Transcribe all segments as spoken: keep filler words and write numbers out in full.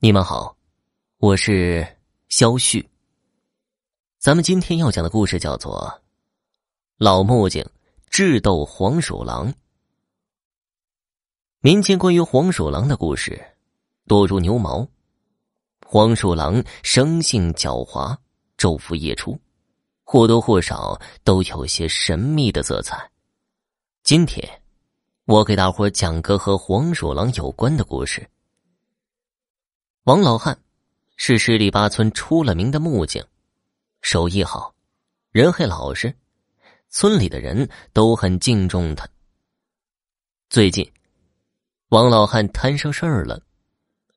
你们好，我是肖旭。咱们今天要讲的故事叫做《老木匠智斗黄鼠狼》。民间关于黄鼠狼的故事多如牛毛。黄鼠狼生性狡猾，昼伏夜出，或多或少都有些神秘的色彩。今天我给大伙讲个和黄鼠狼有关的故事。王老汉是十里八村出了名的木匠，手艺好，人还老实，村里的人都很敬重他。最近王老汉摊上事儿了，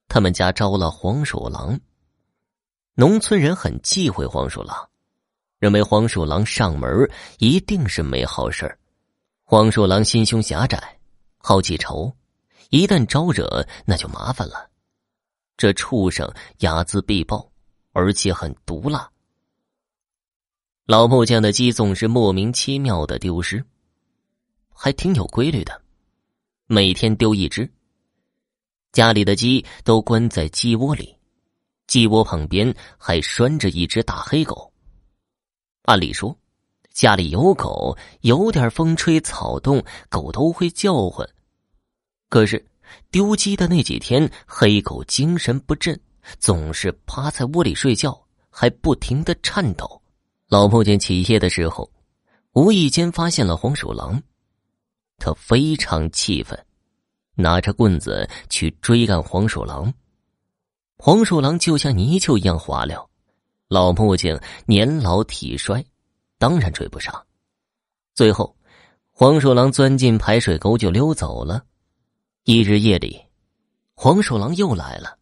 他们家招了黄鼠狼。农村人很忌讳黄鼠狼，认为黄鼠狼上门一定是没好事。黄鼠狼心胸狭窄，好记仇，一旦招惹那就麻烦了。这畜生睚眦必报，而且很毒辣。老木匠的鸡总是莫名其妙的丢失，还挺有规律的，每天丢一只。家里的鸡都关在鸡窝里，鸡窝旁边还拴着一只大黑狗。按理说，家里有狗，有点风吹草动，狗都会叫唤。可是丢鸡的那几天，黑狗精神不振，总是趴在窝里睡觉，还不停地颤抖。老木匠起夜的时候，无意间发现了黄鼠狼，他非常气愤，拿着棍子去追赶黄鼠狼。黄鼠狼就像泥鳅一样滑溜，老木匠年老体衰，当然追不上。最后，黄鼠狼钻进排水沟就溜走了。一日夜里，黄鼠狼又来了，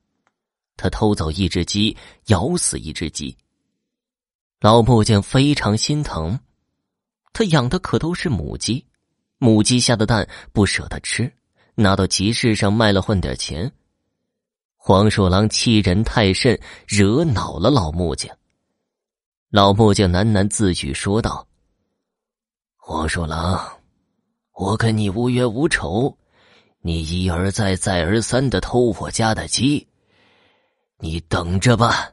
他偷走一只鸡，咬死一只鸡。老木匠非常心疼，他养的可都是母鸡，母鸡下的蛋不舍得吃，拿到集市上卖了换点钱。黄鼠狼欺人太甚，惹恼了老木匠。老木匠喃喃自语说道：“黄鼠狼，我跟你无冤无仇，你一而再再而三地偷我家的鸡，你等着吧。”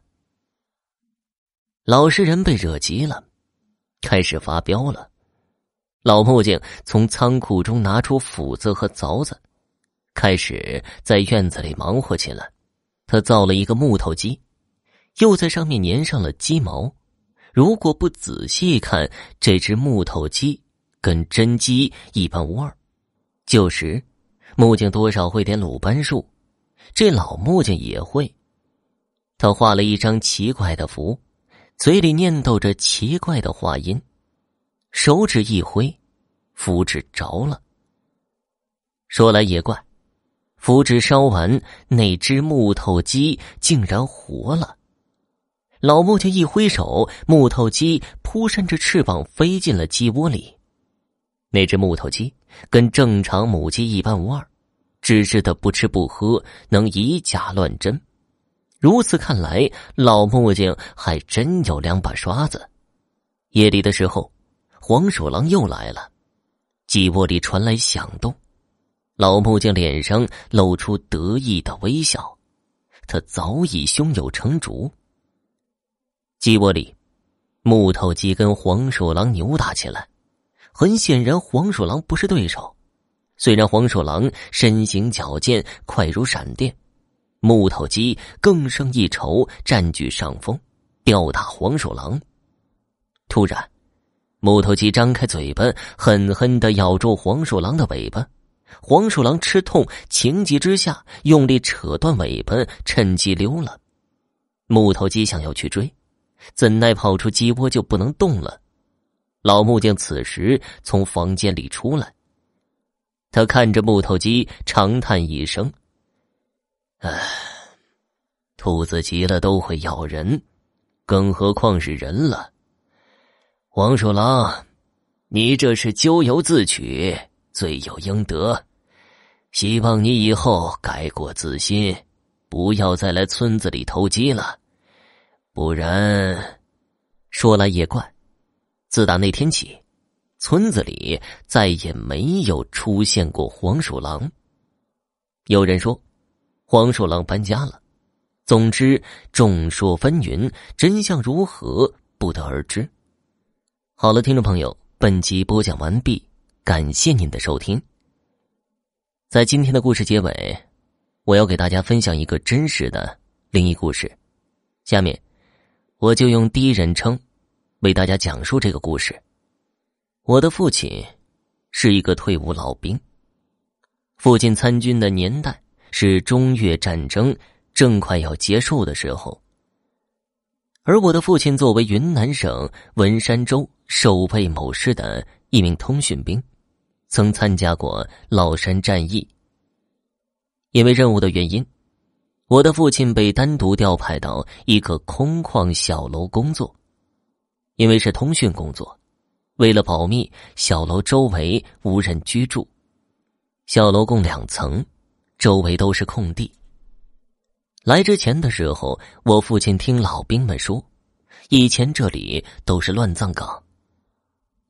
老实人被惹急了，开始发飙了。老木匠从仓库中拿出斧子和凿子，开始在院子里忙活起来。他造了一个木头鸡，又在上面粘上了鸡毛。如果不仔细看，这只木头鸡跟真鸡一般无二。旧时木匠多少会点鲁班术，这老木匠也会。他画了一张奇怪的符，嘴里念叨着奇怪的话音，手指一挥，符纸着了。说来也怪，符纸烧完，那只木头鸡竟然活了。老木匠一挥手，木头鸡扑扇着翅膀飞进了鸡窝里。那只木头鸡跟正常母鸡一般无二，只是它不吃不喝，能以假乱真。如此看来，老木匠还真有两把刷子。夜里的时候，黄鼠狼又来了，鸡窝里传来响动。老木匠脸上露出得意的微笑，他早已胸有成竹。鸡窝里，木头鸡跟黄鼠狼扭打起来。很显然，黄鼠狼不是对手。虽然黄鼠狼身形矫健，快如闪电，木头鸡更胜一筹，占据上风，吊打黄鼠狼。突然，木头鸡张开嘴巴，狠狠地咬住黄鼠狼的尾巴。黄鼠狼吃痛，情急之下用力扯断尾巴，趁机溜了。木头鸡想要去追，怎奈跑出鸡窝就不能动了。老木匠此时从房间里出来，他看着木头鸡，长叹一声：“唉，兔子急了都会咬人，更何况是人了。黄鼠狼，你这是咎由自取，罪有应得。希望你以后改过自新，不要再来村子里偷鸡了，不然……”说来也怪，自打那天起，村子里再也没有出现过黄鼠狼。有人说，黄鼠狼搬家了，总之，众说纷纭，真相如何不得而知。好了，听众朋友，本集播讲完毕，感谢您的收听。在今天的故事结尾，我要给大家分享一个真实的灵异故事，下面我就用第一人称为大家讲述这个故事。我的父亲是一个退伍老兵，父亲参军的年代是中越战争正快要结束的时候，而我的父亲作为云南省文山州守备某师的一名通讯兵，曾参加过老山战役。因为任务的原因，我的父亲被单独调派到一个空旷小楼工作。因为是通讯工作，为了保密，小楼周围无人居住。小楼共两层，周围都是空地。来之前的时候，我父亲听老兵们说，以前这里都是乱葬岗。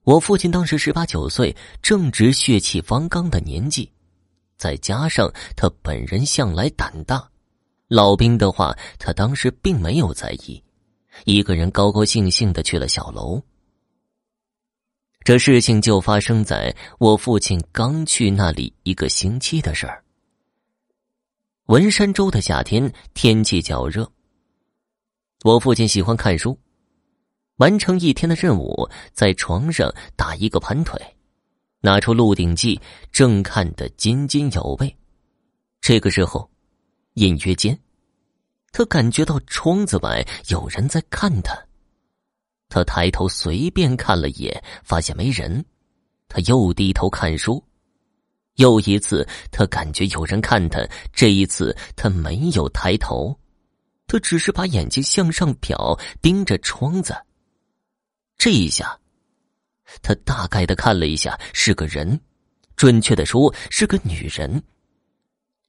我父亲当时十八九岁，正值血气方刚的年纪，再加上他本人向来胆大，老兵的话他当时并没有在意，一个人高高兴兴地去了小楼。这事情就发生在我父亲刚去那里一个星期的事儿。文山州的夏天天气较热，我父亲喜欢看书，完成一天的任务，在床上打一个盘腿，拿出《鹿鼎记》，正看得津津有味。这个时候隐约间，他感觉到窗子外有人在看他。他抬头随便看了一眼，发现没人，他又低头看书。又一次他感觉有人看他，这一次他没有抬头，他只是把眼睛向上瞟，盯着窗子。这一下他大概的看了一下，是个人，准确的说是个女人。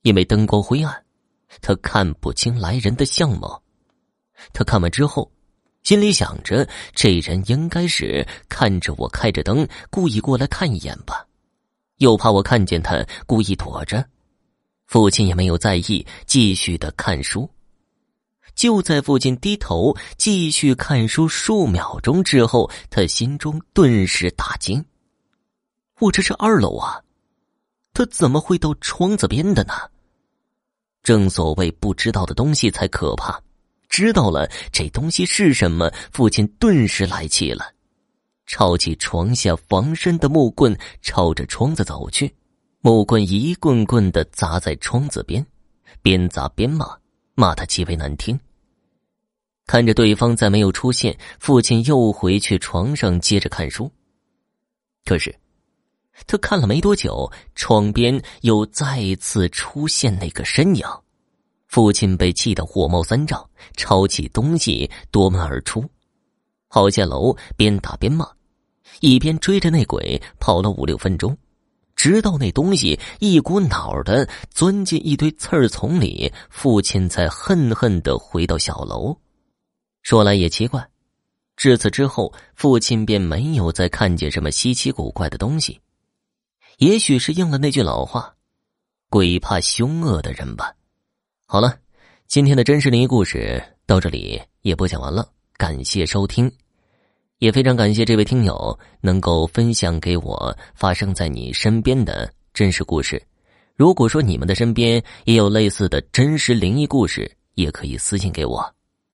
因为灯光灰暗，他看不清来人的相貌。他看完之后心里想着，这人应该是看着我开着灯故意过来看一眼吧，又怕我看见他故意躲着。父亲也没有在意，继续的看书。就在父亲低头继续看书数秒钟之后，他心中顿时大惊，我这是二楼啊，他怎么会到窗子边的呢？正所谓不知道的东西才可怕，知道了这东西是什么，父亲顿时来气了，抄起床下防身的木棍，朝着窗子走去。木棍一棍棍地砸在窗子边，边砸边骂，骂他极为难听。看着对方再没有出现，父亲又回去床上接着看书。可是他看了没多久，窗边又再次出现那个身影。父亲被气得火冒三丈，抄起东西夺门而出，跑下楼，边打边骂，一边追着那鬼跑了五六分钟，直到那东西一股脑的钻进一堆刺儿丛里，父亲才恨恨地回到小楼。说来也奇怪，至此之后，父亲便没有再看见什么稀奇古怪的东西。也许是应了那句老话，鬼怕凶恶的人吧。好了，今天的真实灵异故事到这里也播讲完了，感谢收听，也非常感谢这位听友能够分享给我发生在你身边的真实故事。如果说你们的身边也有类似的真实灵异故事，也可以私信给我。